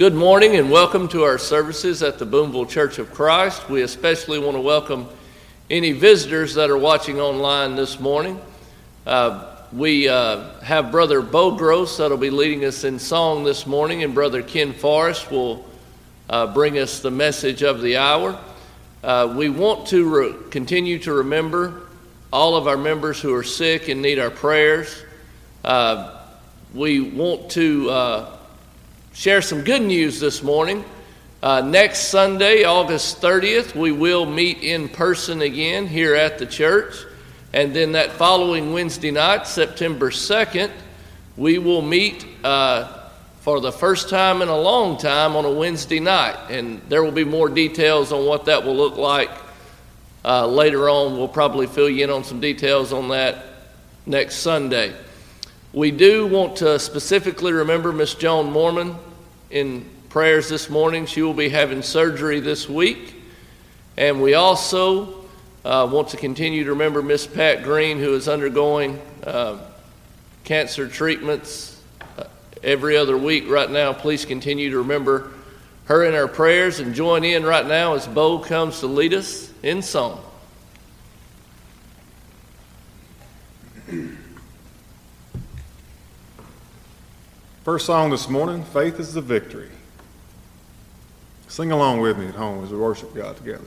Good morning and welcome to our services at the Boonville Church of Christ. We especially want to welcome any visitors that are watching online this morning. We have Brother Bo Gross that will be leading us in song this morning, and Brother Ken Forrest will bring us the message of the hour. We want to continue to remember all of our members who are sick and need our prayers. We want to share some good news this morning. Next Sunday, August 30th, we will meet in person again here at the church. And then that following Wednesday night, September 2nd, we will meet for the first time in a long time on a Wednesday night. And there will be more details on what that will look like later on. We'll probably fill you in on some details on that next Sunday. We do want to specifically remember Miss Joan Mormon in prayers this morning. She will be having surgery this week. And we also want to continue to remember Miss Pat Green, who is undergoing cancer treatments every other week right now. Please continue to remember her in our prayers and join in right now as Bo comes to lead us in song. First song this morning, Faith is the Victory. Sing along with me at home as we worship God together.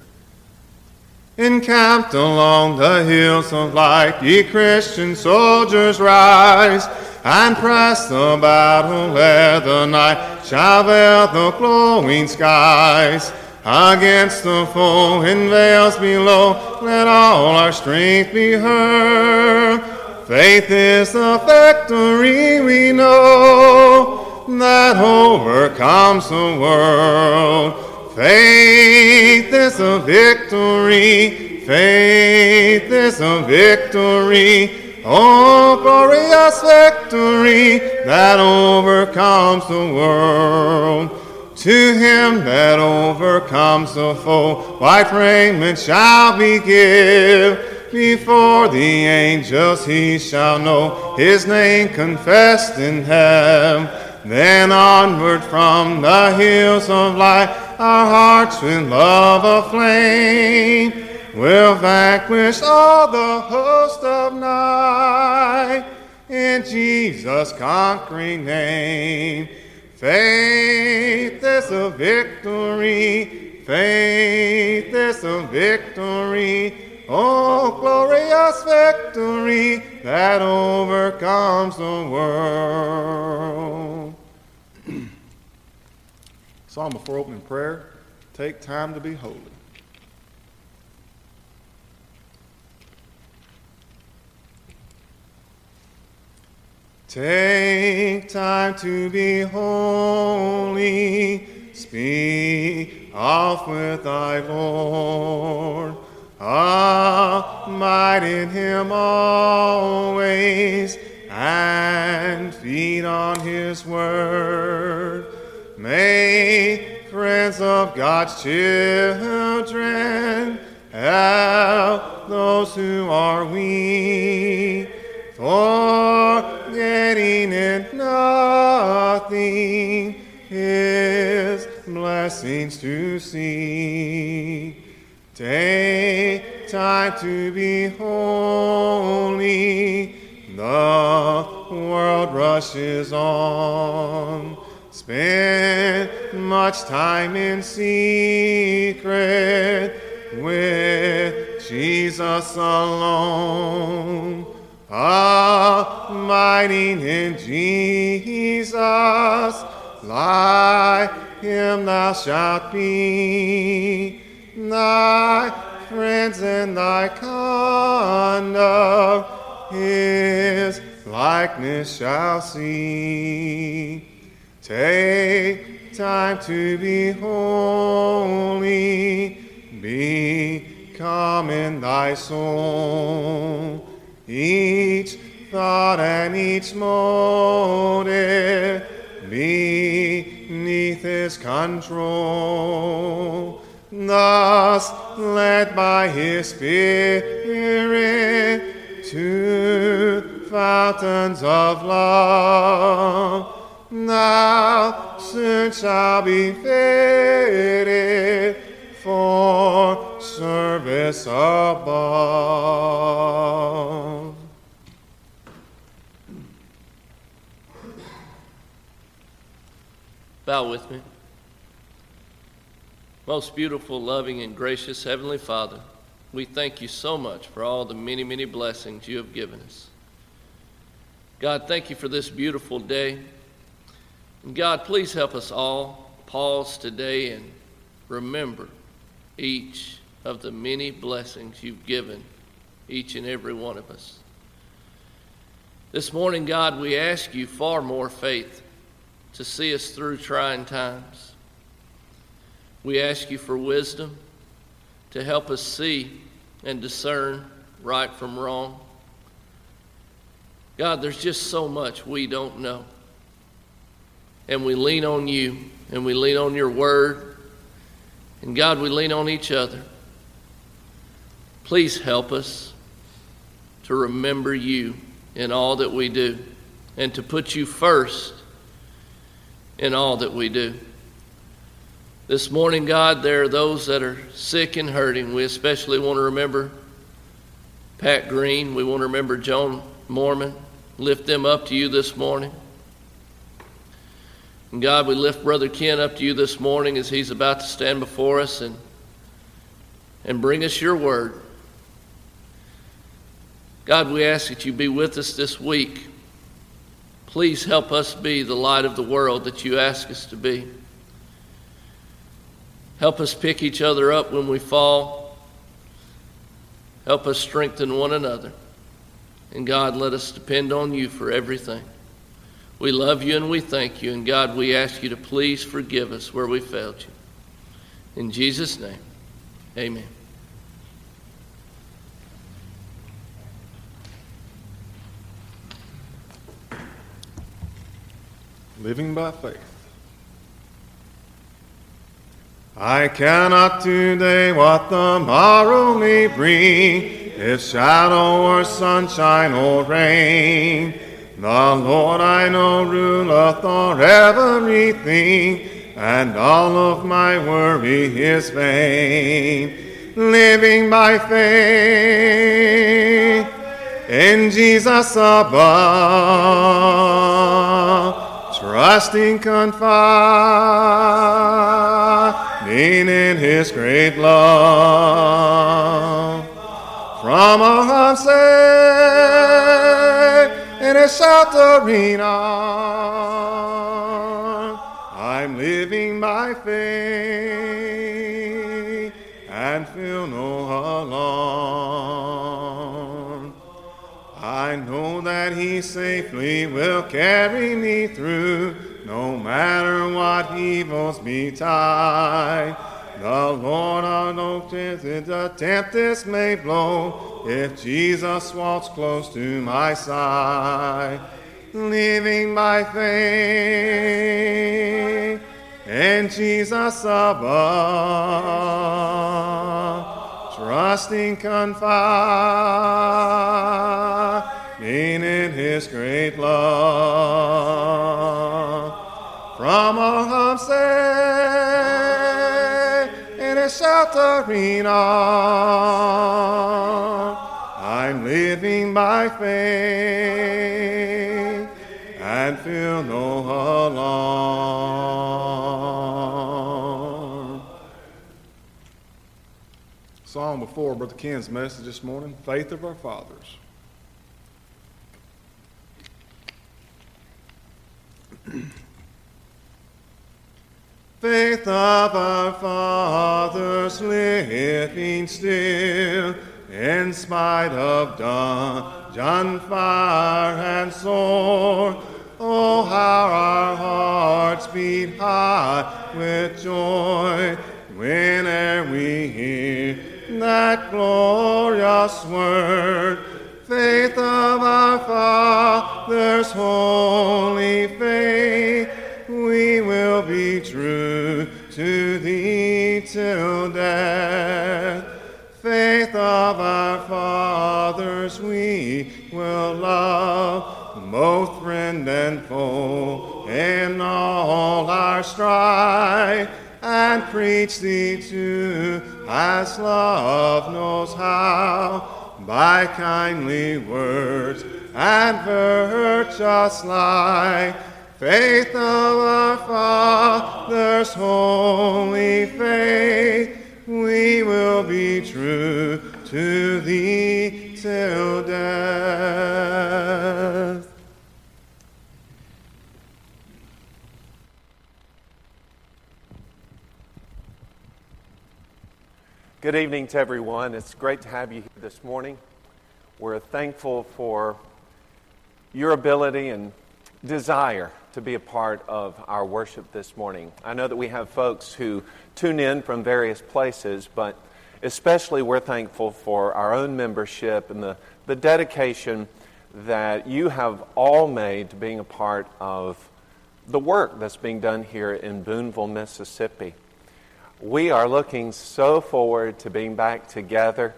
Encamped along the hills of light, ye Christian soldiers rise, and press the battle ere the night shall veil the glowing skies. Against the foe in veils below, let all our strength be heard. Faith is the victory we know that overcomes the world. Faith is a victory. Faith is a victory. Oh, glorious victory that overcomes the world. To him that overcomes the foe, white raiment shall we give. Before the angels he shall know his name confessed in heaven. Then onward from the hills of light, our hearts with love aflame will vanquish all the host of night in Jesus' conquering name. Faith is a victory. Faith is a victory. Oh, glorious victory that overcomes the world. Psalm before opening prayer, take time to be holy. Take time to be holy, speak oft with thy Lord. Ah, might in him always, and feed on his word. May friends of God's children help those who are weak, forgetting in nothing his blessings to see. Take time to be holy, the world rushes on. Spend much time in secret with Jesus alone. Abiding in Jesus, like him thou shalt be. Thy friends and thy conduct his likeness shall see. Take time to be holy, be calm in thy soul. Each thought and each motive beneath his control. Thus led by his Spirit to fountains of love, now soon shall be fitted for service above. Bow with me. Most beautiful, loving, and gracious Heavenly Father, we thank you so much for all the many, many blessings you have given us. God, thank you for this beautiful day. And God, please help us all pause today and remember each of the many blessings you've given each and every one of us. This morning, God, we ask you far more faith to see us through trying times. We ask you for wisdom to help us see and discern right from wrong. God, there's just so much we don't know. And we lean on you, and we lean on your word. And God, we lean on each other. Please help us to remember you in all that we do and to put you first in all that we do. This morning, God, there are those that are sick and hurting. We especially want to remember Pat Green. We want to remember Joan Mormon. Lift them up to you this morning. And God, we lift Brother Ken up to you this morning as he's about to stand before us and bring us your word. God, we ask that you be with us this week. Please help us be the light of the world that you ask us to be. Help us pick each other up when we fall. Help us strengthen one another. And God, let us depend on you for everything. We love you and we thank you. And God, we ask you to please forgive us where we failed you. In Jesus' name, amen. Living by faith. I cannot today what the morrow may bring, if shadow or sunshine or rain. The Lord I know ruleth o'er everything, and all of my worry is vain. Living by faith in Jesus above, trusting, confide in his great love. From a home safe in his sheltering arm, I'm living by faith and feel no alarm. I know that he safely will carry me through, no matter what evils betide. The Lord our oak is in the tempest may blow, if Jesus walks close to my side. Living by faith in Jesus above, trusting, confiding in his great love. From a home safe in a sheltering arm, I'm living by faith and feel no alarm. Song before Brother Ken's message this morning, Faith of Our Fathers. Faith of our fathers living still, in spite of dungeon, fire, and sword. Oh, how our hearts beat high with joy, whene'er we hear that glorious word. Faith of our fathers, holy faith, we will be true to thee till death. Faith of our fathers we will love, most friend and foe, in all our strife, and preach thee to, as love knows how, by kindly words and virtuous life, faith of our fathers, holy faith, we will be true to thee till death. Good evening to everyone. It's great to have you here this morning. We're thankful for your ability and desire to be a part of our worship this morning. I know that we have folks who tune in from various places, but especially we're thankful for our own membership and the dedication that you have all made to being a part of the work that's being done here in Boonville, Mississippi. We are looking so forward to being back together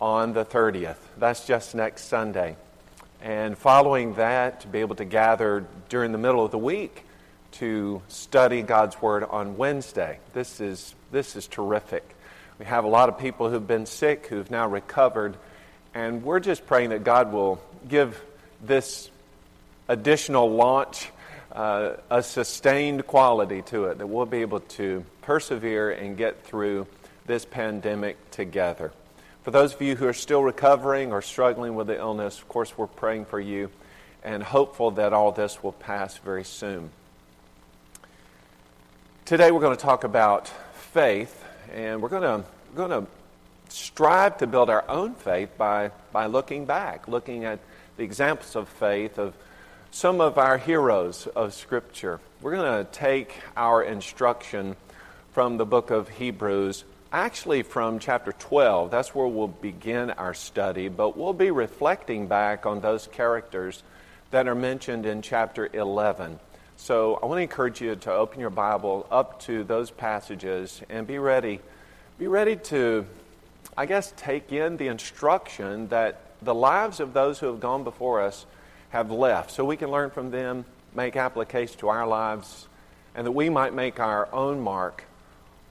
on the 30th. That's just next Sunday. And following that, to be able to gather during the middle of the week to study God's Word on Wednesday. This is terrific. We have a lot of people who've been sick, who've now recovered, and we're just praying that God will give this additional launch a sustained quality to it, that we'll be able to persevere and get through this pandemic together. For those of you who are still recovering or struggling with the illness, of course, we're praying for you and hopeful that all this will pass very soon. Today we're going to talk about faith, and we're going to strive to build our own faith by looking back, looking at the examples of faith of some of our heroes of Scripture. We're going to take our instruction from the book of Hebrews, actually from chapter 12, that's where we'll begin our study, but we'll be reflecting back on those characters that are mentioned in chapter 11. So I want to encourage you to open your Bible up to those passages and be ready to, I guess, take in the instruction that the lives of those who have gone before us have left, so we can learn from them, make application to our lives, and that we might make our own mark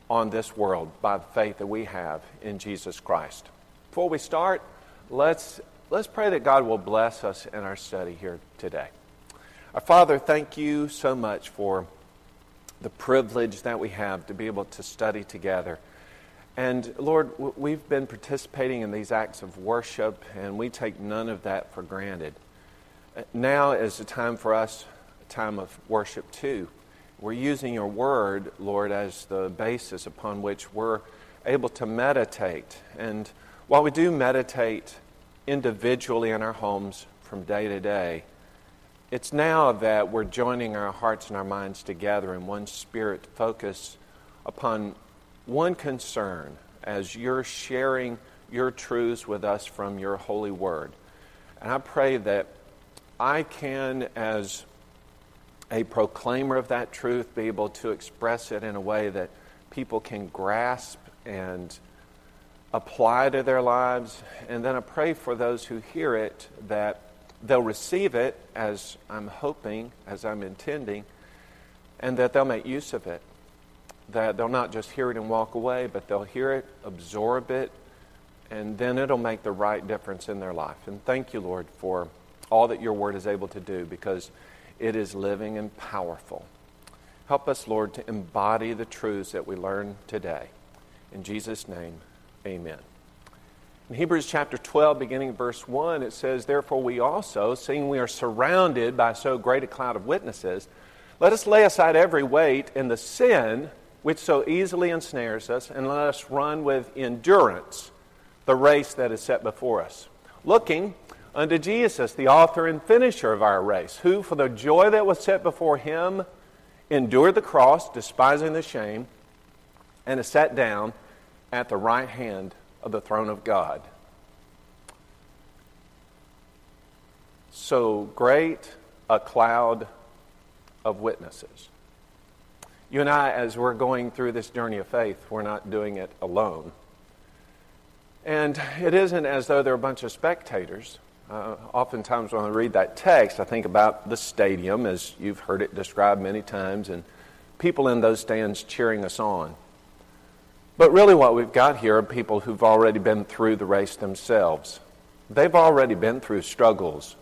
on this world by the faith that we have in Jesus Christ. Before we start, let's pray that God will bless us in our study here today. Our Father, thank you so much for the privilege that we have to be able to study together. And Lord, we've been participating in these acts of worship, and we take none of that for granted. Now is the time for us, a time of worship too. We're using your word, Lord, as the basis upon which we're able to meditate. And while we do meditate individually in our homes from day to day, it's now that we're joining our hearts and our minds together in one spirit to focus upon one concern as you're sharing your truths with us from your holy word. And I pray that I can, as a proclaimer of that truth, be able to express it in a way that people can grasp and apply to their lives. And then I pray for those who hear it that they'll receive it as I'm hoping, as I'm intending, and that they'll make use of it. That they'll not just hear it and walk away, but they'll hear it, absorb it, and then it'll make the right difference in their life. And thank you, Lord, for all that your word is able to do, because it is living and powerful. Help us, Lord, to embody the truths that we learn today. In Jesus' name, amen. In Hebrews chapter 12, beginning verse 1, it says, "Therefore we also, seeing we are surrounded by so great a cloud of witnesses, let us lay aside every weight and the sin which so easily ensnares us, and let us run with endurance the race that is set before us, looking unto Jesus, the author and finisher of our race, who for the joy that was set before him endured the cross, despising the shame, and is sat down at the right hand of the throne of God." So great a cloud of witnesses. You and I, as we're going through this journey of faith, we're not doing it alone. And it isn't as though there are a bunch of spectators. Oftentimes when I read that text, I think about the stadium, as you've heard it described many times, and people in those stands cheering us on. But really what we've got here are people who've already been through the race themselves. They've already been through struggles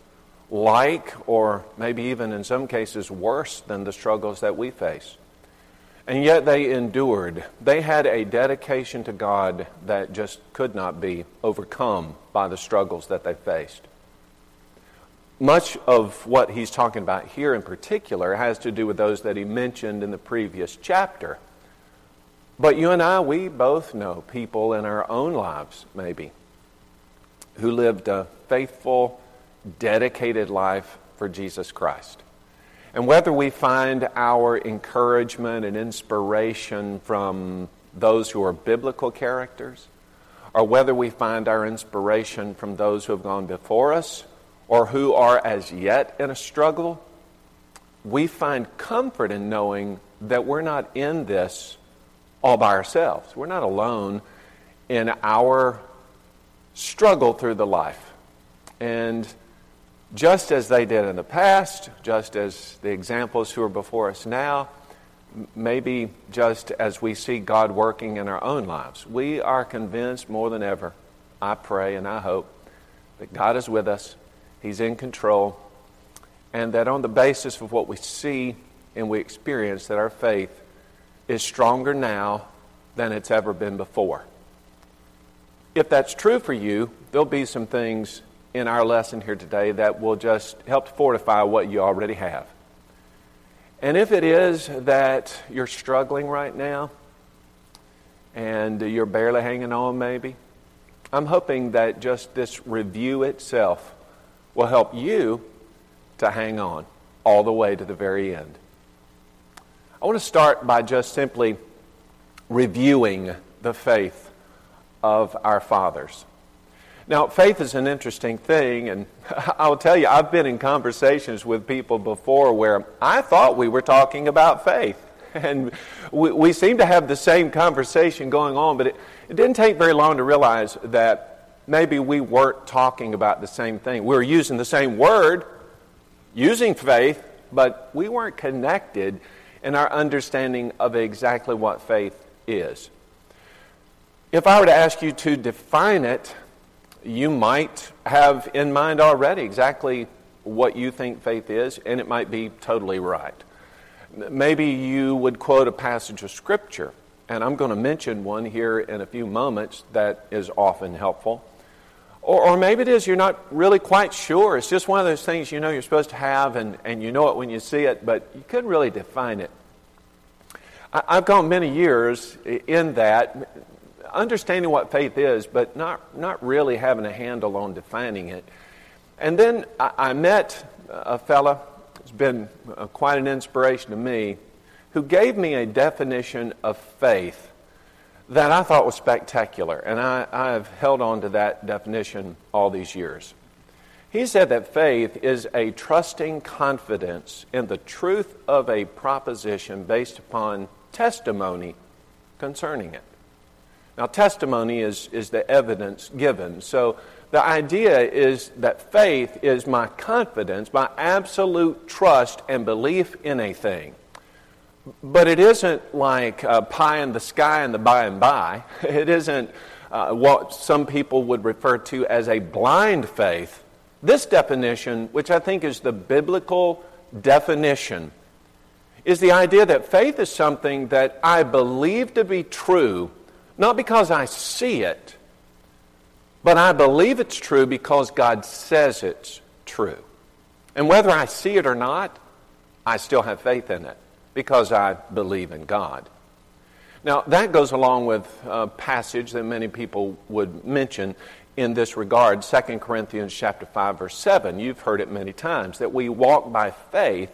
like, or maybe even in some cases worse than the struggles that we face. And yet they endured. They had a dedication to God that just could not be overcome by the struggles that they faced. Much of what he's talking about here in particular has to do with those that he mentioned in the previous chapter. But you and I, we both know people in our own lives, maybe, who lived a faithful, dedicated life for Jesus Christ. And whether we find our encouragement and inspiration from those who are biblical characters, or whether we find our inspiration from those who have gone before us, or who are as yet in a struggle, we find comfort in knowing that we're not in this all by ourselves. We're not alone in our struggle through the life. And just as they did in the past, just as the examples who are before us now, maybe just as we see God working in our own lives, we are convinced more than ever, I pray and I hope, that God is with us. He's in control, and that on the basis of what we see and we experience, that our faith is stronger now than it's ever been before. If that's true for you, there'll be some things in our lesson here today that will just help fortify what you already have. And if it is that you're struggling right now, and you're barely hanging on maybe, I'm hoping that just this review itself will help you to hang on all the way to the very end. I want to start by just simply reviewing the faith of our fathers. Now, faith is an interesting thing, and I'll tell you, I've been in conversations with people before where I thought we were talking about faith, and we seem to have the same conversation going on, but it didn't take very long to realize that maybe we weren't talking about the same thing. We were using the same word, using faith, but we weren't connected in our understanding of exactly what faith is. If I were to ask you to define it, you might have in mind already exactly what you think faith is, and it might be totally right. Maybe you would quote a passage of Scripture, and I'm going to mention one here in a few moments that is often helpful. Or maybe it is you're not really quite sure. It's just one of those things you know you're supposed to have, and you know it when you see it, but you couldn't really define it. I've gone many years in that, understanding what faith is, but not really having a handle on defining it. And then I met a fella who's been quite an inspiration to me, who gave me a definition of faith that I thought was spectacular, and I have held on to that definition all these years. He said that faith is a trusting confidence in the truth of a proposition based upon testimony concerning it. Now, testimony is the evidence given. So the idea is that faith is my confidence, my absolute trust and belief in a thing. But it isn't like pie in the sky and the by and by. It isn't what some people would refer to as a blind faith. This definition, which I think is the biblical definition, is the idea that faith is something that I believe to be true, not because I see it, but I believe it's true because God says it's true. And whether I see it or not, I still have faith in it, because I believe in God. Now, that goes along with a passage that many people would mention in this regard, 2 Corinthians chapter 5, verse 7. You've heard it many times, that we walk by faith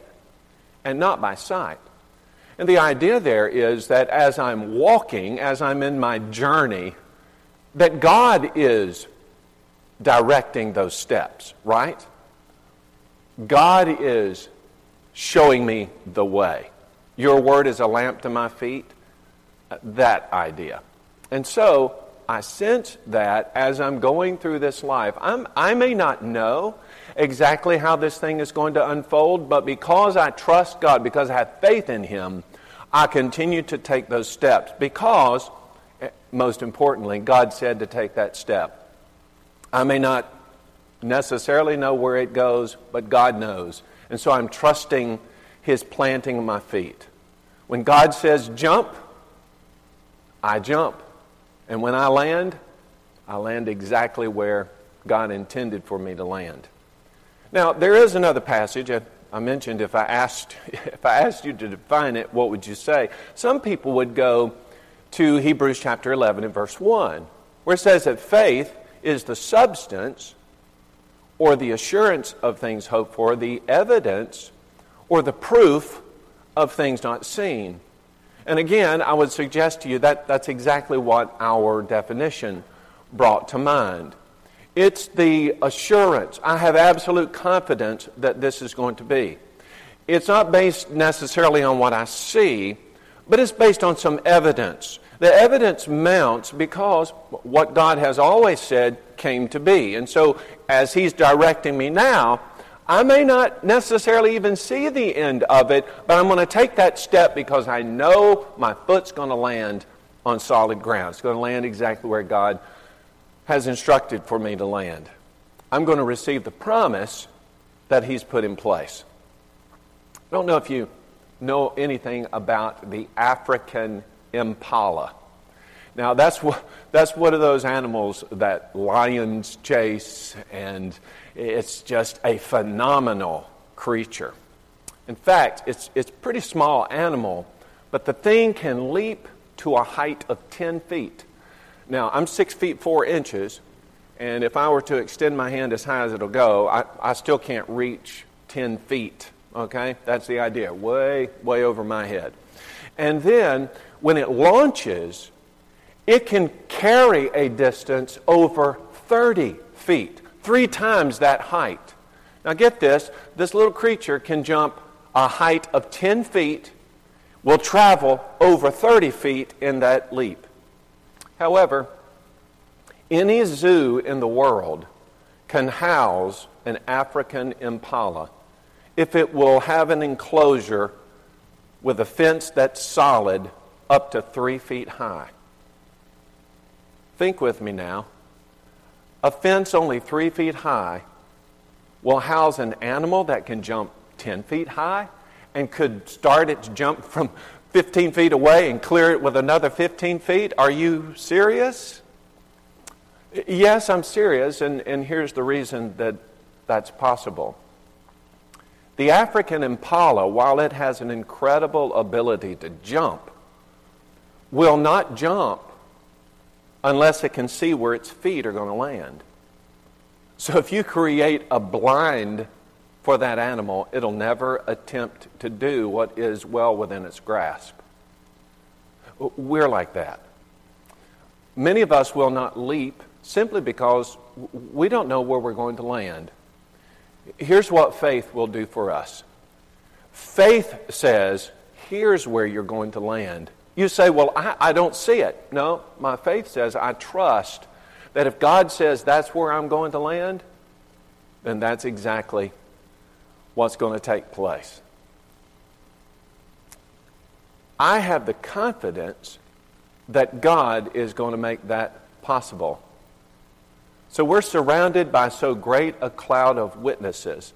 and not by sight. And the idea there is that as I'm walking, as I'm in my journey, that God is directing those steps, right? God is showing me the way. Your word is a lamp to my feet, that idea. And so I sense that as I'm going through this life, I may not know exactly how this thing is going to unfold, but because I trust God, because I have faith in Him, I continue to take those steps because, most importantly, God said to take that step. I may not necessarily know where it goes, but God knows. And so I'm trusting His planting of my feet. When God says jump, I jump. And when I land exactly where God intended for me to land. Now, there is another passage. I mentioned if I asked you to define it, what would you say? Some people would go to Hebrews chapter 11 and verse 1, where it says that faith is the substance or the assurance of things hoped for, the evidence or the proof of things not seen. And again, I would suggest to you that that's exactly what our definition brought to mind. It's the assurance. I have absolute confidence that this is going to be. It's not based necessarily on what I see, but it's based on some evidence. The evidence mounts because what God has always said came to be. And so as He's directing me now, I may not necessarily even see the end of it, but I'm going to take that step because I know my foot's going to land on solid ground. It's going to land exactly where God has instructed for me to land. I'm going to receive the promise that He's put in place. I don't know if you know anything about the African impala. Now, that's one of those animals that lions chase, and it's just a phenomenal creature. In fact, it's a pretty small animal, but the thing can leap to a height of 10 feet. Now, I'm 6 feet 4 inches, and if I were to extend my hand as high as it'll go, I still can't reach 10 feet, okay? That's the idea, way, way over my head. And then, when it launches, it can carry a distance over 30 feet, 3 times that height. Now get this, this little creature can jump a height of 10 feet, will travel over 30 feet in that leap. However, any zoo in the world can house an African impala if it will have an enclosure with a fence that's solid up to 3 feet high. Think with me now. A fence only 3 feet high will house an animal that can jump 10 feet high and could start its jump from 15 feet away and clear it with another 15 feet. Are you serious? Yes, I'm serious, and here's the reason that that's possible. The African impala, while it has an incredible ability to jump, will not jump unless it can see where its feet are going to land. So if you create a blind for that animal, it'll never attempt to do what is well within its grasp. We're like that. Many of us will not leap simply because we don't know where we're going to land. Here's what faith will do for us. Faith says, here's where you're going to land. You say, well, I don't see it. No, my faith says I trust that if God says that's where I'm going to land, then that's exactly what's going to take place. I have the confidence that God is going to make that possible. So we're surrounded by so great a cloud of witnesses.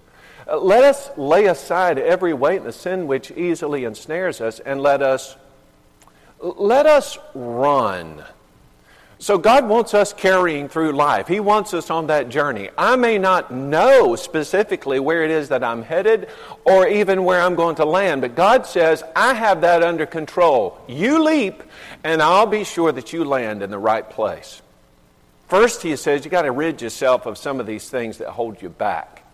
Let us lay aside every weight and the sin which easily ensnares us, and let us run. So God wants us carrying through life. He wants us on that journey. I may not know specifically where it is that I'm headed or even where I'm going to land, but God says, I have that under control. You leap, and I'll be sure that you land in the right place. First, He says, you got to rid yourself of some of these things that hold you back.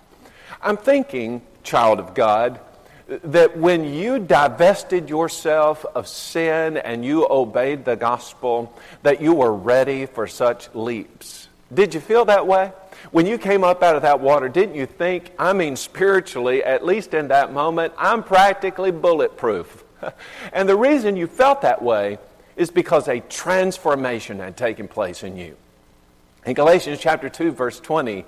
I'm thinking, child of God, that when you divested yourself of sin and you obeyed the gospel, that you were ready for such leaps. Did you feel that way? When you came up out of that water, didn't you think, I mean spiritually, at least in that moment, I'm practically bulletproof. And the reason you felt that way is because a transformation had taken place in you. In Galatians chapter 2, verse 20,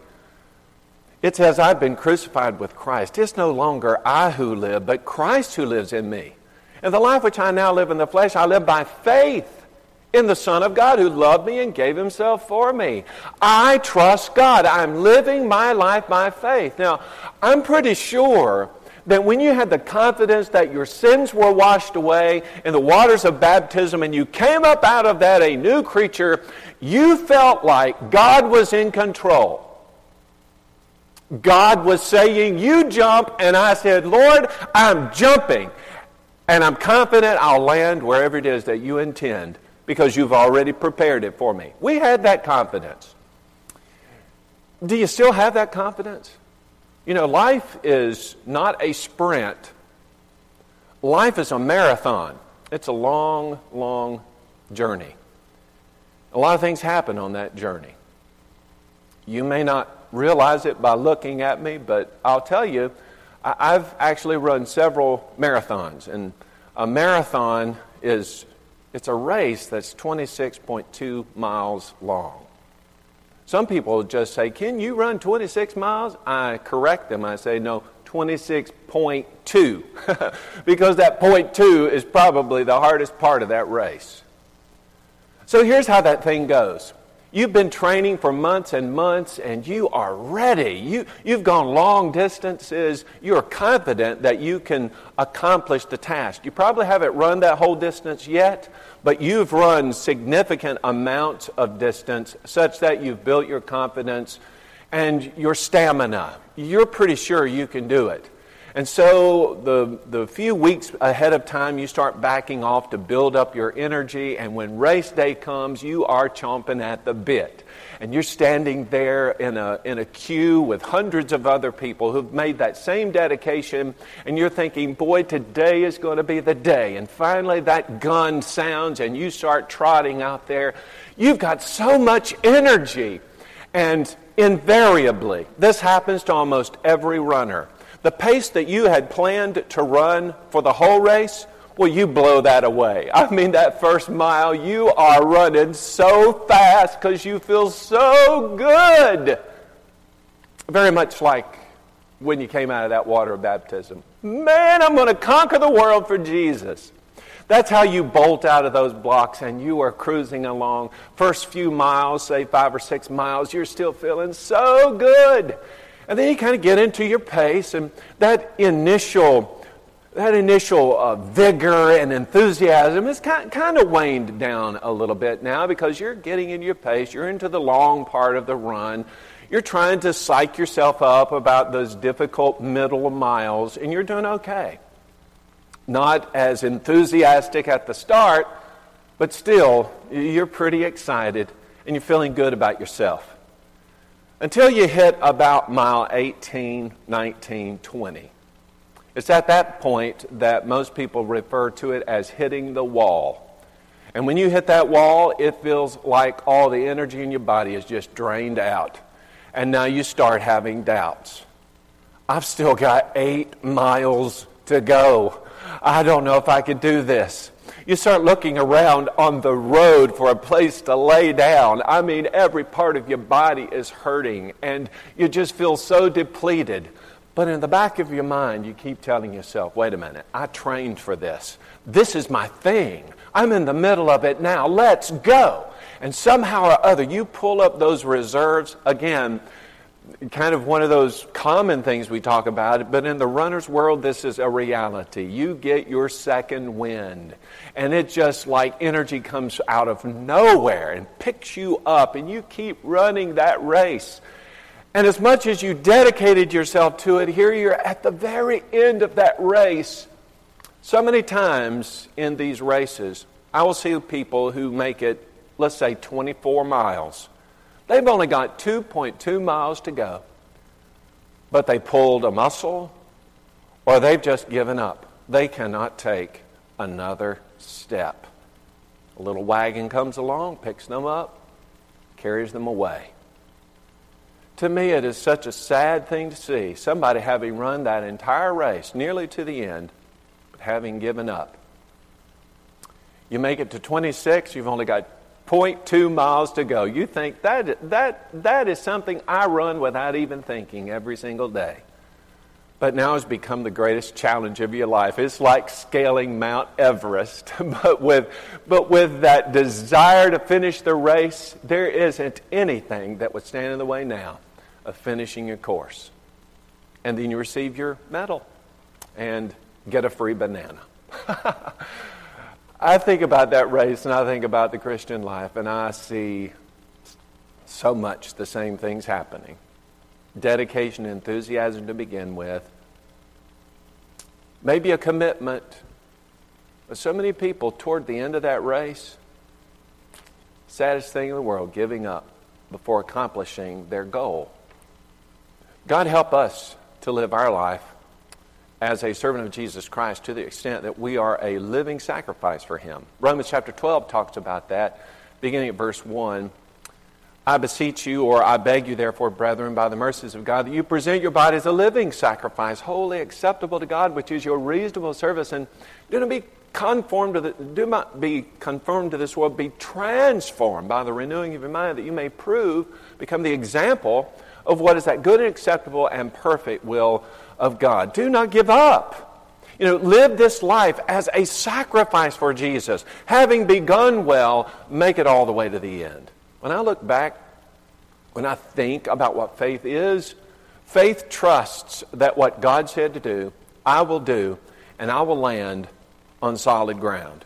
it says, I've been crucified with Christ. It's no longer I who live, but Christ who lives in me. And the life which I now live in the flesh, I live by faith in the Son of God who loved me and gave himself for me. I trust God. I'm living my life by faith. Now, I'm pretty sure that when you had the confidence that your sins were washed away in the waters of baptism and you came up out of that a new creature, you felt like God was in control. God was saying, you jump, and I said, Lord, I'm jumping, and I'm confident I'll land wherever it is that you intend because you've already prepared it for me. We had that confidence. Do you still have that confidence? You know, life is not a sprint. Life is a marathon. It's a long, long journey. A lot of things happen on that journey. You may not realize it by looking at me, but I'll tell you, I've actually run several marathons. And a marathon it's a race that's 26.2 miles long. Some people just say, can you run 26 miles? I correct them. I say, no, 26.2. Because that 0.2 is probably the hardest part of that race. So here's how that thing goes. You've been training for months and months, and you are ready. You've gone long distances. You're confident that you can accomplish the task. You probably haven't run that whole distance yet, but you've run significant amounts of distance such that you've built your confidence and your stamina. You're pretty sure you can do it. And so the few weeks ahead of time, you start backing off to build up your energy. And when race day comes, you are chomping at the bit. And you're standing there in a queue with hundreds of other people who've made that same dedication. And you're thinking, boy, today is going to be the day. And finally that gun sounds and you start trotting out there. You've got so much energy. And invariably, this happens to almost every runner. The pace that you had planned to run for the whole race, well, you blow that away. I mean, that first mile, you are running so fast because you feel so good. Very much like when you came out of that water of baptism. Man, I'm going to conquer the world for Jesus. That's how you bolt out of those blocks and you are cruising along. First few miles, say 5 or 6 miles, you're still feeling so good. And then you kind of get into your pace, and that initial vigor and enthusiasm is kind of waned down a little bit now because you're getting into your pace. You're into the long part of the run. You're trying to psych yourself up about those difficult middle miles, and you're doing okay. Not as enthusiastic at the start, but still, you're pretty excited, and you're feeling good about yourself. Until you hit about mile 18, 19, 20. It's at that point that most people refer to it as hitting the wall. And when you hit that wall, it feels like all the energy in your body is just drained out. And now you start having doubts. I've still got 8 miles to go. I don't know if I could do this. You start looking around on the road for a place to lay down. I mean, every part of your body is hurting, and you just feel so depleted. But in the back of your mind, you keep telling yourself, wait a minute, I trained for this. This is my thing. I'm in the middle of it now. Let's go. And somehow or other, you pull up those reserves again. Kind of one of those common things we talk about, but in the runner's world, this is a reality. You get your second wind, and it's just like energy comes out of nowhere and picks you up, and you keep running that race. And as much as you dedicated yourself to it, here you're at the very end of that race. So many times in these races, I will see people who make it, let's say, 24 miles. They've only got 2.2 miles to go, but they pulled a muscle or they've just given up. They cannot take another step. A little wagon comes along, picks them up, carries them away. To me, it is such a sad thing to see somebody having run that entire race nearly to the end, but having given up. You make it to 26, you've only got 0.2 miles to go. You think that is something I run without even thinking every single day. But now it's become the greatest challenge of your life. It's like scaling Mount Everest, but with that desire to finish the race, there isn't anything that would stand in the way now of finishing your course. And then you receive your medal and get a free banana. I think about that race and I think about the Christian life, and I see so much the same things happening. Dedication, enthusiasm to begin with. Maybe a commitment. But so many people toward the end of that race, saddest thing in the world, giving up before accomplishing their goal. God help us to live our life as a servant of Jesus Christ to the extent that we are a living sacrifice for Him. Romans chapter 12 talks about that, beginning at verse 1. I beseech you, or I beg you, therefore, brethren, by the mercies of God, that you present your body as a living sacrifice, wholly acceptable to God, which is your reasonable service. And do not be conformed to this world. Be transformed by the renewing of your mind, that you may become the example of what is that good and acceptable and perfect will of God. Do not give up. Live this life as a sacrifice for Jesus. Having begun well, make it all the way to the end. When I look back, when I think about what faith is, faith trusts that what God said to do, I will do, and I will land on solid ground.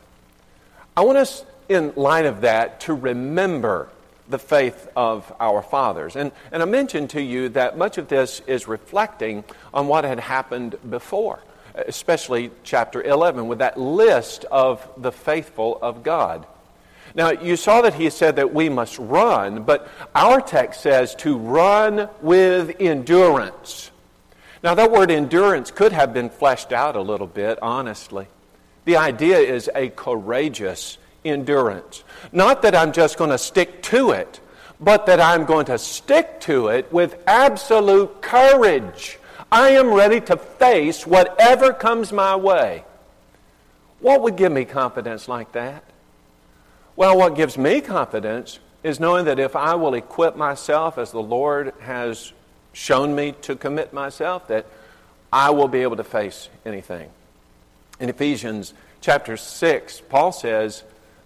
I want us, in light of that, to remember the faith of our fathers. And I mentioned to you that much of this is reflecting on what had happened before, especially chapter 11, with that list of the faithful of God. Now, you saw that he said that we must run, but our text says to run with endurance. Now, that word endurance could have been fleshed out a little bit, honestly. The idea is a courageous endurance. Not that I'm just going to stick to it, but that I'm going to stick to it with absolute courage. I am ready to face whatever comes my way. What would give me confidence like that? Well, what gives me confidence is knowing that if I will equip myself as the Lord has shown me to commit myself, that I will be able to face anything. In Ephesians chapter 6, Paul says,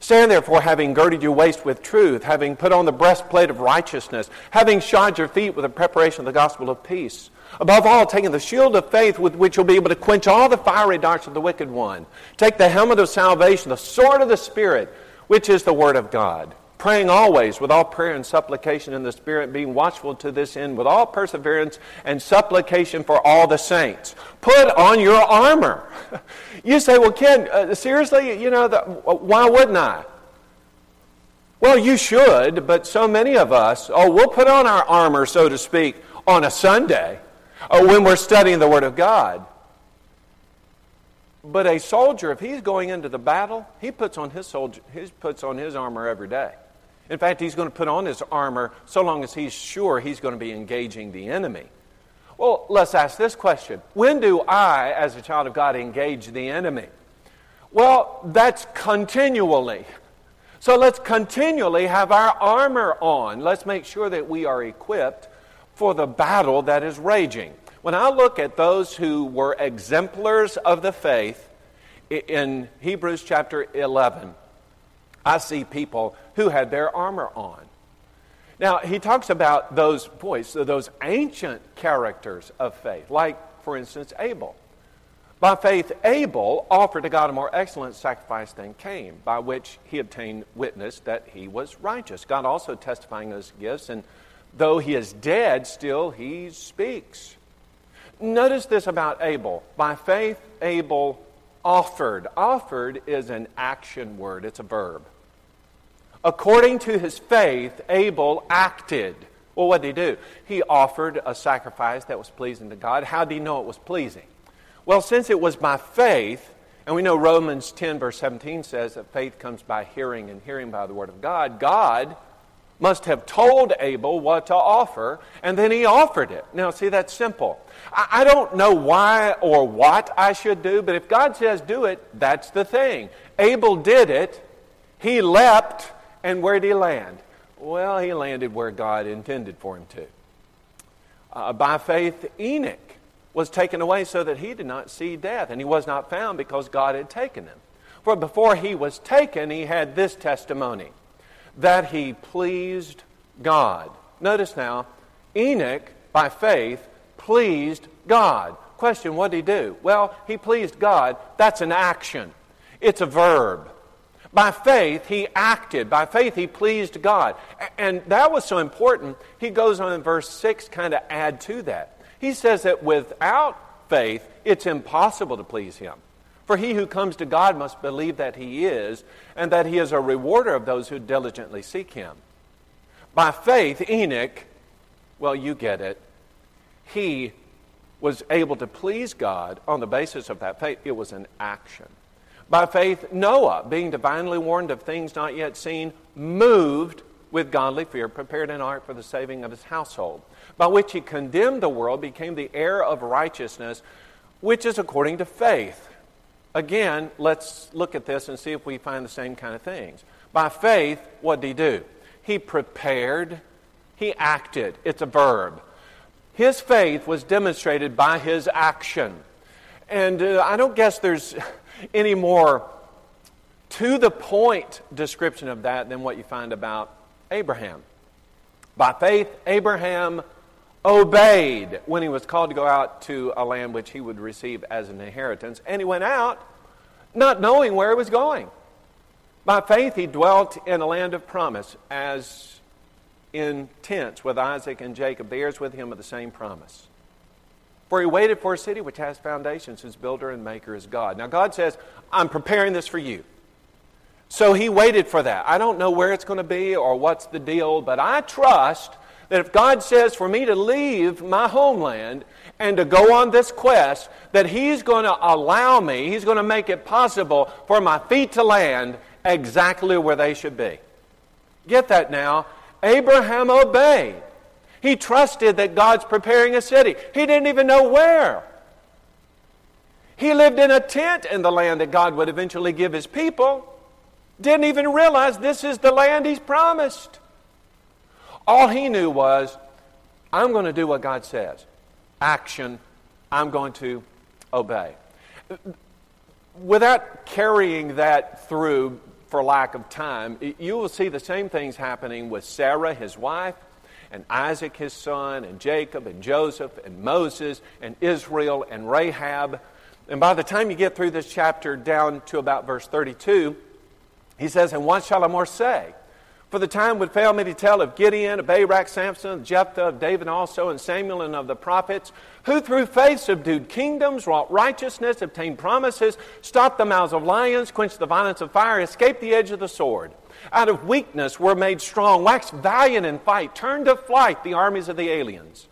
Stand therefore, having girded your waist with truth, having put on the breastplate of righteousness, having shod your feet with the preparation of the gospel of peace. Above all, taking the shield of faith, with which you'll be able to quench all the fiery darts of the wicked one. Take the helmet of salvation, the sword of the Spirit, which is the word of God. Praying always with all prayer and supplication in the Spirit, being watchful to this end with all perseverance and supplication for all the saints. Put on your armor. You say, well, Ken, seriously, why wouldn't I? Well, you should, but so many of us, we'll put on our armor, so to speak, on a Sunday or when we're studying the Word of God. But a soldier, if he's going into the battle, he puts on his armor every day. In fact, he's going to put on his armor so long as he's sure he's going to be engaging the enemy. Well, let's ask this question. When do I, as a child of God, engage the enemy? Well, that's continually. So let's continually have our armor on. Let's make sure that we are equipped for the battle that is raging. When I look at those who were exemplars of the faith in Hebrews chapter 11, I see people who had their armor on. Now, he talks about those ancient characters of faith, like, for instance, Abel. By faith, Abel offered to God a more excellent sacrifice than Cain, by which he obtained witness that he was righteous. God also testifying those gifts, and though he is dead, still he speaks. Notice this about Abel. By faith, Abel offered. Offered is an action word. It's a verb. According to his faith, Abel acted. Well, what did he do? He offered a sacrifice that was pleasing to God. How did he know it was pleasing? Well, since it was by faith, and we know Romans 10, verse 17 says that faith comes by hearing and hearing by the word of God, God must have told Abel what to offer, and then he offered it. Now, see, that's simple. I don't know why or what I should do, but if God says do it, that's the thing. Abel did it. He leapt, and where did he land? Well, he landed where God intended for him to. By faith, Enoch was taken away so that he did not see death, and he was not found because God had taken him. For before he was taken, he had this testimony, that he pleased God. Notice now, Enoch, by faith, pleased God. Question, what did he do? Well, he pleased God. That's an action. It's a verb. By faith, he acted. By faith, he pleased God. And that was so important, he goes on in verse 6 kind of add to that. He says that without faith, it's impossible to please him. For he who comes to God must believe that he is, and that he is a rewarder of those who diligently seek him. By faith, Enoch, well, you get it, he was able to please God on the basis of that faith. It was an action. By faith, Noah, being divinely warned of things not yet seen, moved with godly fear, prepared an ark for the saving of his household, by which he condemned the world, became the heir of righteousness, which is according to faith. Again, let's look at this and see if we find the same kind of things. By faith, what did he do? He prepared, he acted. It's a verb. His faith was demonstrated by his action. And I don't guess there's any more to the point description of that than what you find about Abraham. By faith, Abraham obeyed when he was called to go out to a land which he would receive as an inheritance. And he went out not knowing where he was going. By faith, he dwelt in a land of promise, as in tents with Isaac and Jacob, the heirs with him of the same promise. For he waited for a city which has foundations, whose builder and maker is God. Now God says, I'm preparing this for you. So he waited for that. I don't know where it's going to be or what's the deal, but I trust that if God says for me to leave my homeland and to go on this quest, that he's going to allow me, he's going to make it possible for my feet to land exactly where they should be. Get that now? Abraham obeyed. He trusted that God's preparing a city. He didn't even know where. He lived in a tent in the land that God would eventually give his people. Didn't even realize this is the land he's promised. All he knew was, I'm going to do what God says. Action, I'm going to obey. Without carrying that through for lack of time, you will see the same things happening with Sarah, his wife, and Isaac, his son, and Jacob, and Joseph, and Moses, and Israel, and Rahab. And by the time you get through this chapter down to about verse 32, he says, and what shall I more say? For the time would fail me to tell of Gideon, of Barak, Samson, of Jephthah, of David also, and Samuel, and of the prophets, who through faith subdued kingdoms, wrought righteousness, obtained promises, stopped the mouths of lions, quenched the violence of fire, escaped the edge of the sword. Out of weakness were made strong, waxed valiant in fight, turned to flight the armies of the aliens.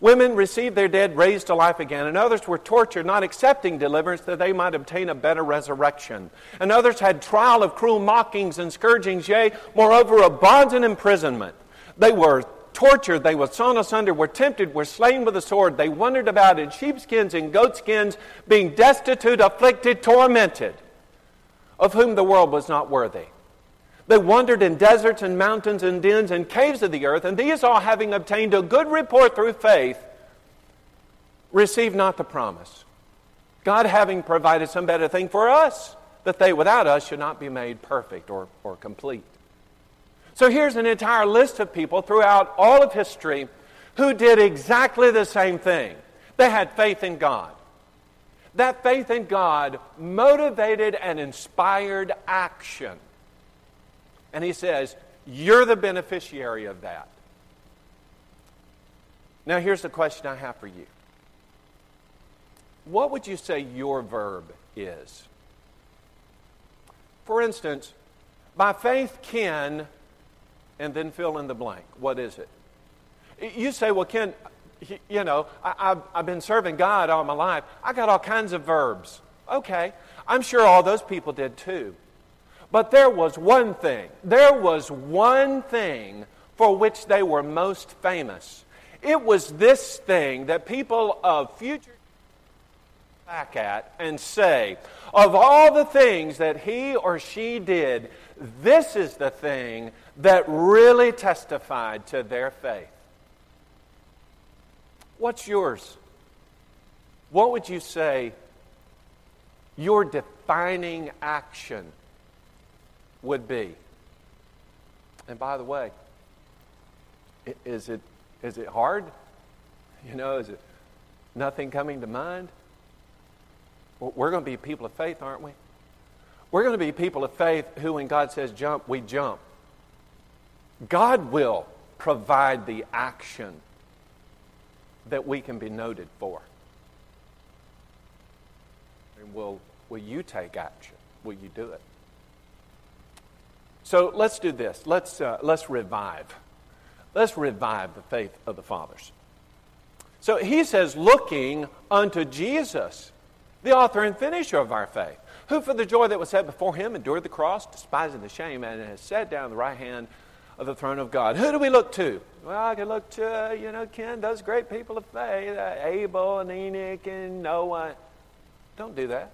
Women received their dead raised to life again, and others were tortured, not accepting deliverance that they might obtain a better resurrection. And others had trial of cruel mockings and scourgings, yea, moreover of bonds and imprisonment. They were tortured, they were sawn asunder, were tempted, were slain with a sword. They wandered about in sheepskins and goatskins, being destitute, afflicted, tormented, of whom the world was not worthy. They wandered in deserts and mountains and dens and caves of the earth, and these all, having obtained a good report through faith, received not the promise. God having provided some better thing for us, that they without us should not be made perfect or complete. So here's an entire list of people throughout all of history who did exactly the same thing. They had faith in God. That faith in God motivated and inspired action. And he says, you're the beneficiary of that. Now here's the question I have for you. What would you say your verb is? For instance, By faith, Ken, and then fill in the blank. What is it? You say, well, Ken, you know, I've been serving God all my life. I got all kinds of verbs. Okay, I'm sure all those people did too. But there was one thing. There was one thing for which they were most famous. It was this thing that people of future back at and say, of all the things that he or she did, this is the thing that really testified to their faith. What's yours? What would you say your defining action would be? And by the way, is it hard? You know, is it nothing coming to mind? Well, we're going to be people of faith, aren't we? We're going to be people of faith who, when God says jump, we jump. God will provide the action that we can be noted for. And will you take action? Will you do it? So let's do this. Let's revive. Let's revive the faith of the fathers. So he says, looking unto Jesus, the author and finisher of our faith, who for the joy that was set before him endured the cross, despising the shame, and has sat down at the right hand of the throne of God. Who do we look to? Well, I can look to, Ken, those great people of faith, Abel and Enoch and Noah. Don't do that.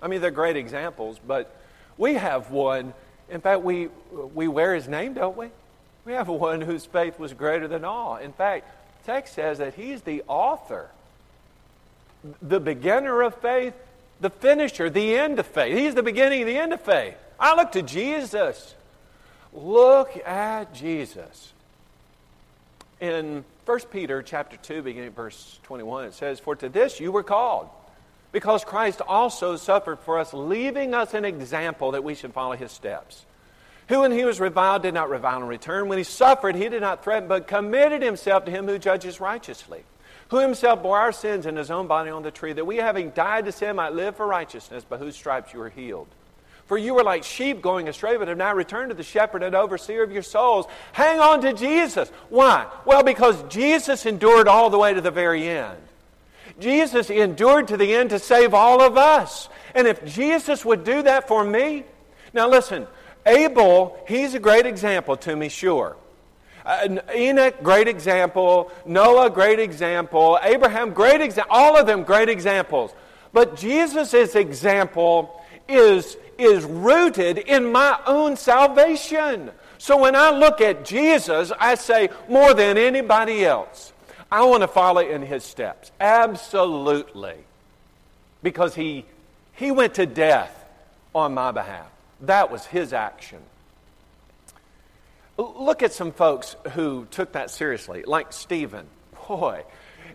I mean, they're great examples, but we have one. In fact, we wear his name, don't we? We have one whose faith was greater than all. In fact, the text says that he's the author, the beginner of faith, the finisher, the end of faith. He's the beginning and the end of faith. I look to Jesus. Look at Jesus. In 1 Peter chapter 2, beginning at verse 21, it says, "For to this you were called, because Christ also suffered for us, leaving us an example that we should follow his steps. Who, when he was reviled, did not revile in return. When he suffered, he did not threaten, but committed himself to him who judges righteously. Who himself bore our sins in his own body on the tree, that we, having died to sin, might live for righteousness, by whose stripes you were healed. For you were like sheep going astray, but have now returned to the shepherd and overseer of your souls." Hang on to Jesus. Why? Well, because Jesus endured all the way to the very end. Jesus endured to the end to save all of us. And if Jesus would do that for me... Now listen, Abel, he's a great example to me, sure. Enoch, great example. Noah, great example. Abraham, great example. All of them, great examples. But Jesus' example is rooted in my own salvation. So when I look at Jesus, I say, more than anybody else, I want to follow in his steps. Absolutely. Because he went to death on my behalf. That was his action. Look at some folks who took that seriously, like Stephen. Boy,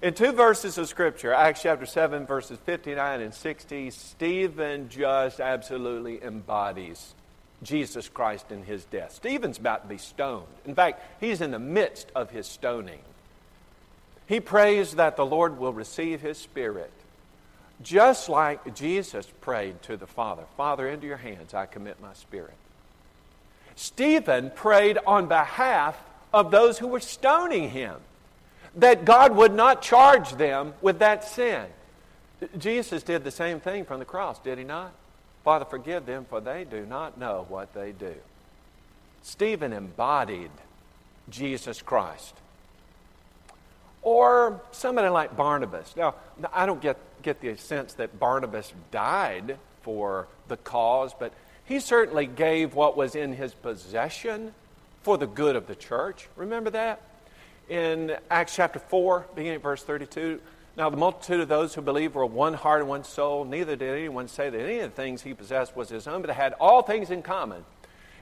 in two verses of Scripture, Acts chapter 7, verses 59 and 60, Stephen just absolutely embodies Jesus Christ in his death. Stephen's about to be stoned. In fact, he's in the midst of his stoning. He prays that the Lord will receive his spirit, just like Jesus prayed to the Father, "Father, into your hands I commit my spirit." Stephen prayed on behalf of those who were stoning him, that God would not charge them with that sin. Jesus did the same thing from the cross, did he not? "Father, forgive them, for they do not know what they do." Stephen embodied Jesus Christ. Or somebody like Barnabas. Now, I don't get the sense that Barnabas died for the cause, but he certainly gave what was in his possession for the good of the church. Remember that? In Acts chapter 4, beginning at verse 32, "Now the multitude of those who believed were one heart and one soul. Neither did anyone say that any of the things he possessed was his own, but they had all things in common.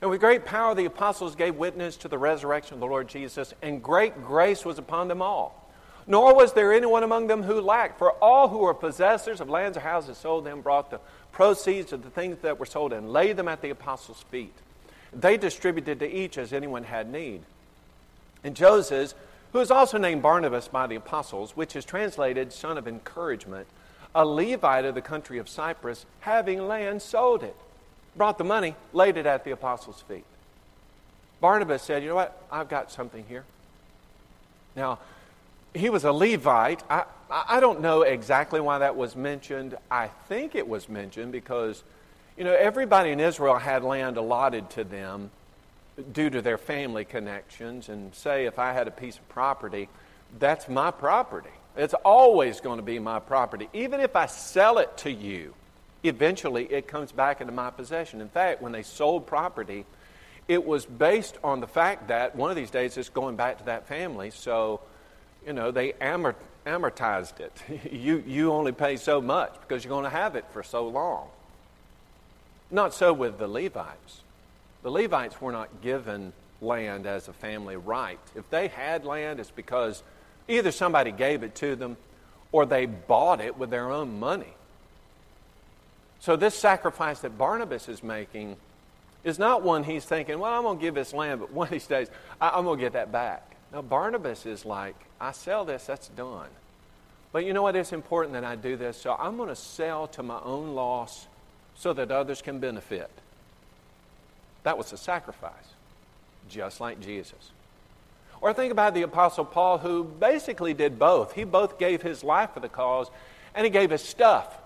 And with great power the apostles gave witness to the resurrection of the Lord Jesus, and great grace was upon them all. Nor was there anyone among them who lacked, for all who were possessors of lands or houses sold them, brought the proceeds of the things that were sold, and laid them at the apostles' feet. They distributed to each as anyone had need. And Joseph, who is also named Barnabas by the apostles, which is translated son of encouragement, a Levite of the country of Cyprus, having land, sold it, brought the money, laid it at the apostles' feet. Barnabas said, you know what, I've got something here. Now, he was a Levite. I don't know exactly why that was mentioned. I think it was mentioned because, you know, everybody in Israel had land allotted to them due to their family connections. And say if I had a piece of property, that's my property. It's always going to be my property. Even if I sell it to you, eventually it comes back into my possession. In fact, when they sold property, it was based on the fact that one of these days it's going back to that family. So, you know, they amortized it. You only pay so much because you're going to have it for so long. Not so with the Levites. The Levites were not given land as a family right. If they had land, it's because either somebody gave it to them or they bought it with their own money. So this sacrifice that Barnabas is making is not one he's thinking, well, I'm going to give this land, but one of these days I'm going to get that back. Now, Barnabas is like, I sell this, that's done. But you know what? It's important that I do this, so I'm going to sell to my own loss so that others can benefit. That was a sacrifice, just like Jesus. Or think about the Apostle Paul, who basically did both. He both gave his life for the cause, and he gave his stuff.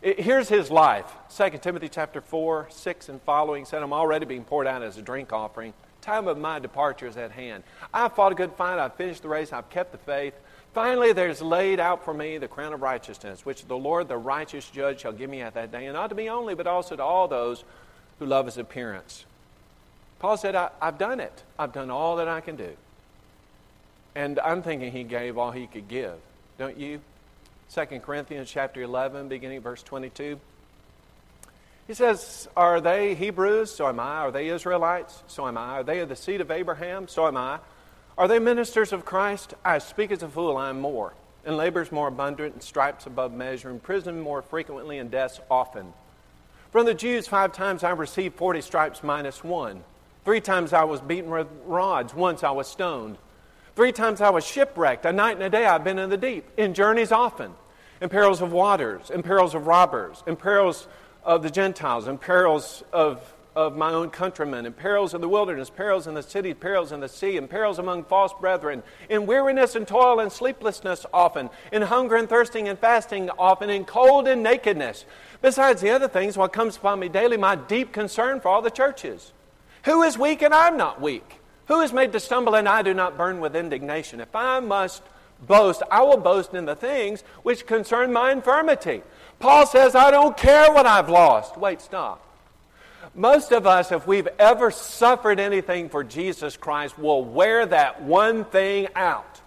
Here's his life. 2 Timothy chapter 4, 6 and following said, I'm already being poured out as a drink offering. Time of my departure is at hand. I've fought a good fight. I've finished the race. I've kept the faith. Finally, there's laid out for me the crown of righteousness, which the Lord, the righteous judge, shall give me at that day. And not to me only, but also to all those who love his appearance. Paul said, I've done it. I've done all that I can do. And I'm thinking he gave all he could give. Don't you? 2 Corinthians chapter 11, beginning verse 22. He says, are they Hebrews? So am I. Are they Israelites? So am I. Are they of the seed of Abraham? So am I. Are they ministers of Christ? I speak as a fool, I am more. And labors more abundant, and stripes above measure, and prison more frequently, and deaths often. From the Jews 5 times I received 40 stripes minus 1. 3 times I was beaten with rods. Once I was stoned. 3 times I was shipwrecked. A night and a day I've been in the deep. In journeys often. In perils of waters. In perils of robbers. In perils of the Gentiles. In perils of my own countrymen. In perils in the wilderness. Perils in the city. Perils in the sea. In perils among false brethren. In weariness and toil and sleeplessness often. In hunger and thirsting and fasting often. In cold and nakedness. Besides the other things, what comes upon me daily, my deep concern for all the churches. Who is weak and I'm not weak? Who is made to stumble and I do not burn with indignation? If I must boast, I will boast in the things which concern my infirmity. Paul says, I don't care what I've lost. Wait, stop. Most of us, if we've ever suffered anything for Jesus Christ, will wear that one thing out.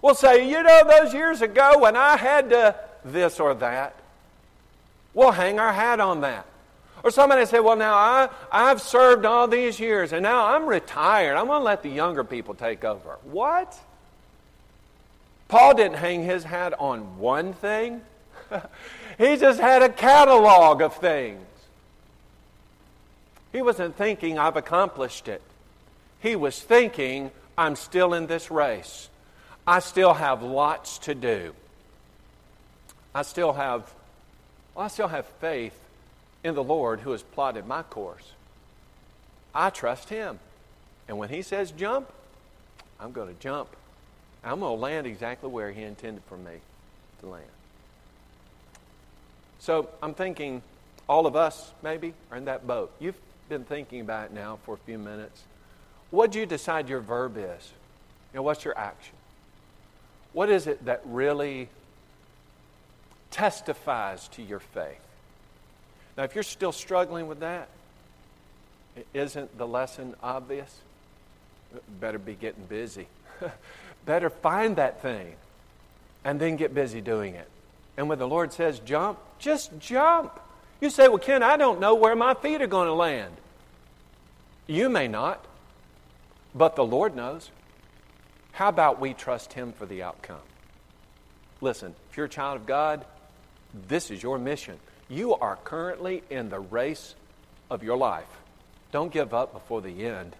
We'll say, you know, those years ago when I had to this or that. We'll hang our hat on that. Or somebody said, well, now I've served all these years, and now I'm retired. I'm going to let the younger people take over. What? Paul didn't hang his hat on one thing. He just had a catalog of things. He wasn't thinking, I've accomplished it. He was thinking, I'm still in this race. I still have lots to do. I still have faith in the Lord who has plotted my course. I trust Him. And when He says jump, I'm going to jump. I'm going to land exactly where He intended for me to land. So I'm thinking all of us maybe are in that boat. You've been thinking about it now for a few minutes. What do you decide your verb is? You know, what's your action? What is it that really testifies to your faith? Now, if you're still struggling with that, isn't the lesson obvious? Better be getting busy. Better find that thing and then get busy doing it. And when the Lord says jump, just jump. You say, well, Ken, I don't know where my feet are going to land. You may not, but the Lord knows. How about we trust Him for the outcome? Listen, if you're a child of God, this is your mission. You are currently in the race of your life. Don't give up before the end.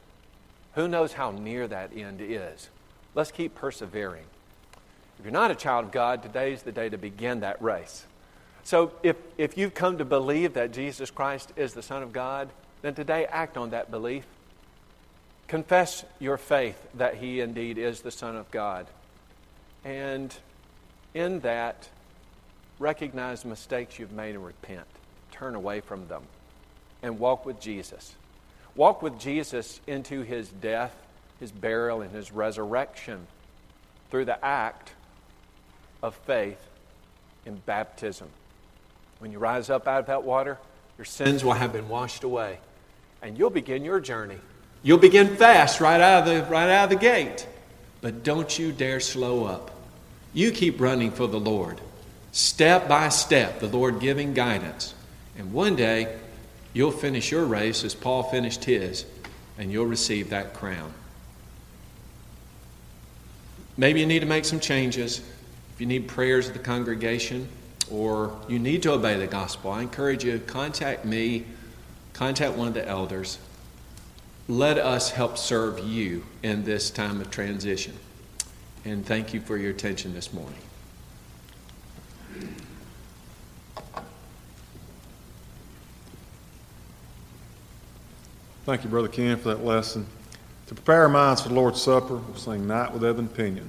Who knows how near that end is? Let's keep persevering. If you're not a child of God, today's the day to begin that race. So if you've come to believe that Jesus Christ is the Son of God, then today act on that belief. Confess your faith that He indeed is the Son of God. And in that, recognize mistakes you've made and repent. Turn away from them and walk with Jesus. Walk with Jesus into His death, His burial, and His resurrection through the act of faith in baptism. When you rise up out of that water, your sins will have been washed away, and you'll begin your journey. You'll begin fast right out of the gate. But don't you dare slow up. You keep running for the Lord, step by step, the Lord giving guidance. And one day, you'll finish your race as Paul finished his, and you'll receive that crown. Maybe you need to make some changes. If you need prayers of the congregation, or you need to obey the gospel, I encourage you to contact me, contact one of the elders. Let us help serve you in this time of transition. And thank you for your attention this morning. Thank you, Brother Ken, for that lesson. To prepare our minds for the Lord's Supper, we'll sing Night with Evan Pinion.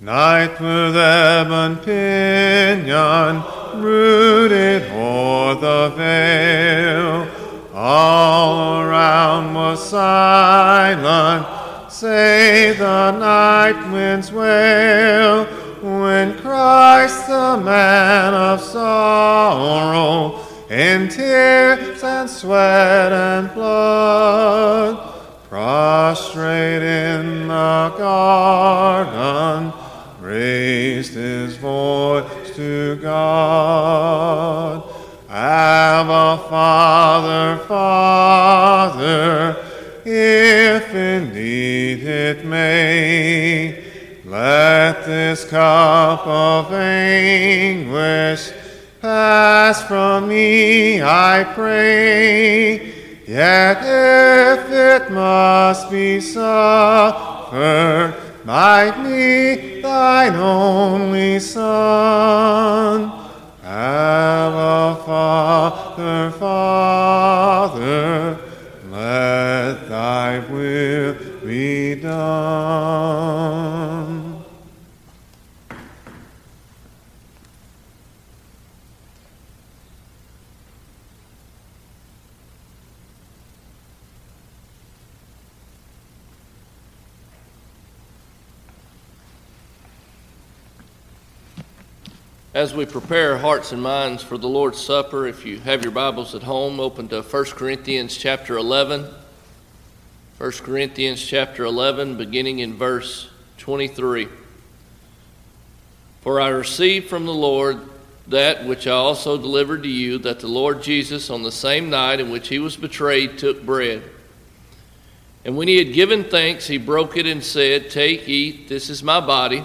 Night with ebon pinion, rooted o'er the vale, all around was silent, save the night wind's wail, when Christ the man of sorrow, in tears and sweat and blood, prostrate in the garden, raised his voice to God. Abba, Father, Father, if indeed it may, let this cup of anguish pass from me, I pray. Yet if it must be suffered, might be thine only Son. Abba, Father, Father, let thy will be done. As we prepare hearts and minds for the Lord's Supper, if you have your Bibles at home, open to 1 Corinthians chapter 11. 1 Corinthians chapter 11, beginning in verse 23. For I received from the Lord that which I also delivered to you, that the Lord Jesus, on the same night in which he was betrayed, took bread. And when he had given thanks, he broke it and said, Take, eat, this is my body,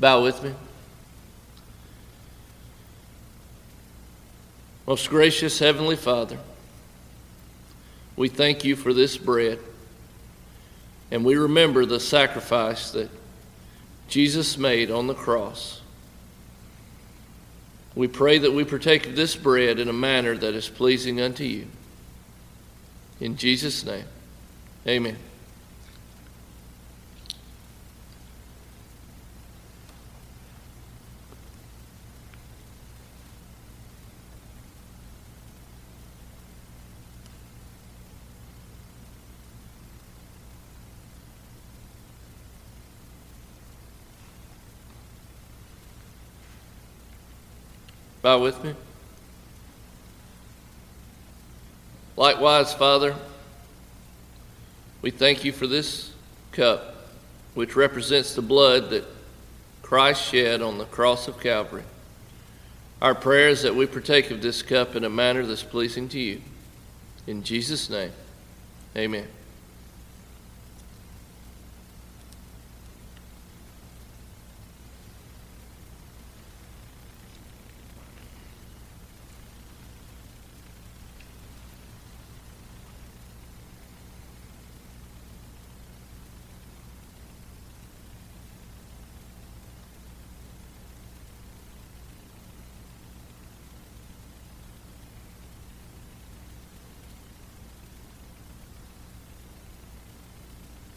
Bow with me. Most gracious Heavenly Father, we thank you for this bread, and we remember the sacrifice that Jesus made on the cross. We pray that we partake of this bread in a manner that is pleasing unto you. In Jesus' name, amen. Bow with me. Likewise, Father, we thank you for this cup, which represents the blood that Christ shed on the cross of Calvary. Our prayer is that we partake of this cup in a manner that's pleasing to you. In Jesus' name, amen.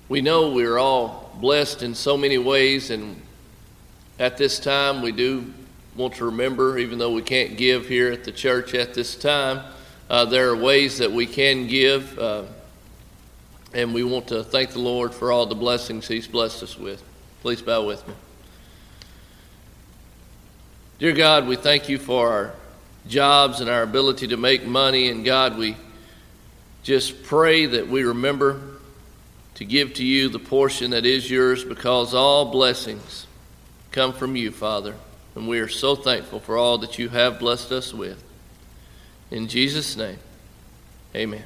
We know we're all blessed in so many ways, and at this time we do want to remember, even though we can't give here at the church at this time, there are ways that we can give, and we want to thank the Lord for all the blessings he's blessed us with. Please bow with me. Dear God, we thank you for our jobs and our ability to make money, and God, we just pray that we remember to give to you the portion that is yours, because all blessings come from you, Father. And we are so thankful for all that you have blessed us with. In Jesus' name, amen.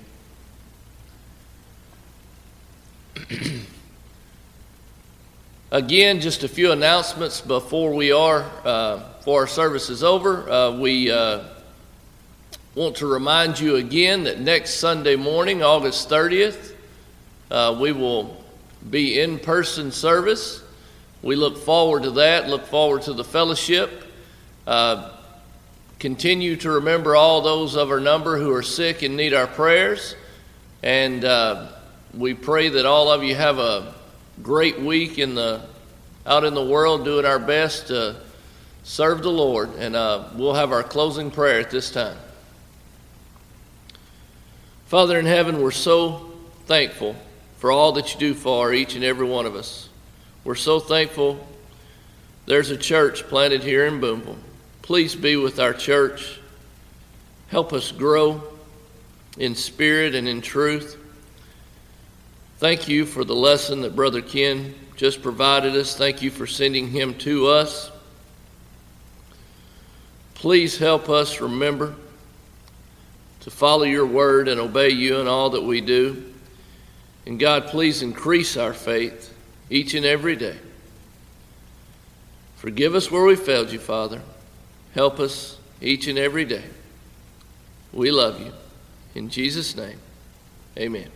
Again, just a few announcements before before our service is over. We want to remind you again that next Sunday morning, August 30th, we will be in-person service. We look forward to that, look forward to the fellowship. Continue to remember all those of our number who are sick and need our prayers. And we pray that all of you have a great week out in the world, doing our best to serve the Lord. And we'll have our closing prayer at this time. Father in heaven, we're so thankful for all that you do for each and every one of us. We're so thankful there's a church planted here in Boonville. Please be with our church. Help us grow in spirit and in truth. Thank you for the lesson that Brother Ken just provided us. Thank you for sending him to us. Please help us remember to follow your word and obey you in all that we do. And God, please increase our faith each and every day. Forgive us where we failed you, Father. Help us each and every day. We love you. In Jesus' name, amen.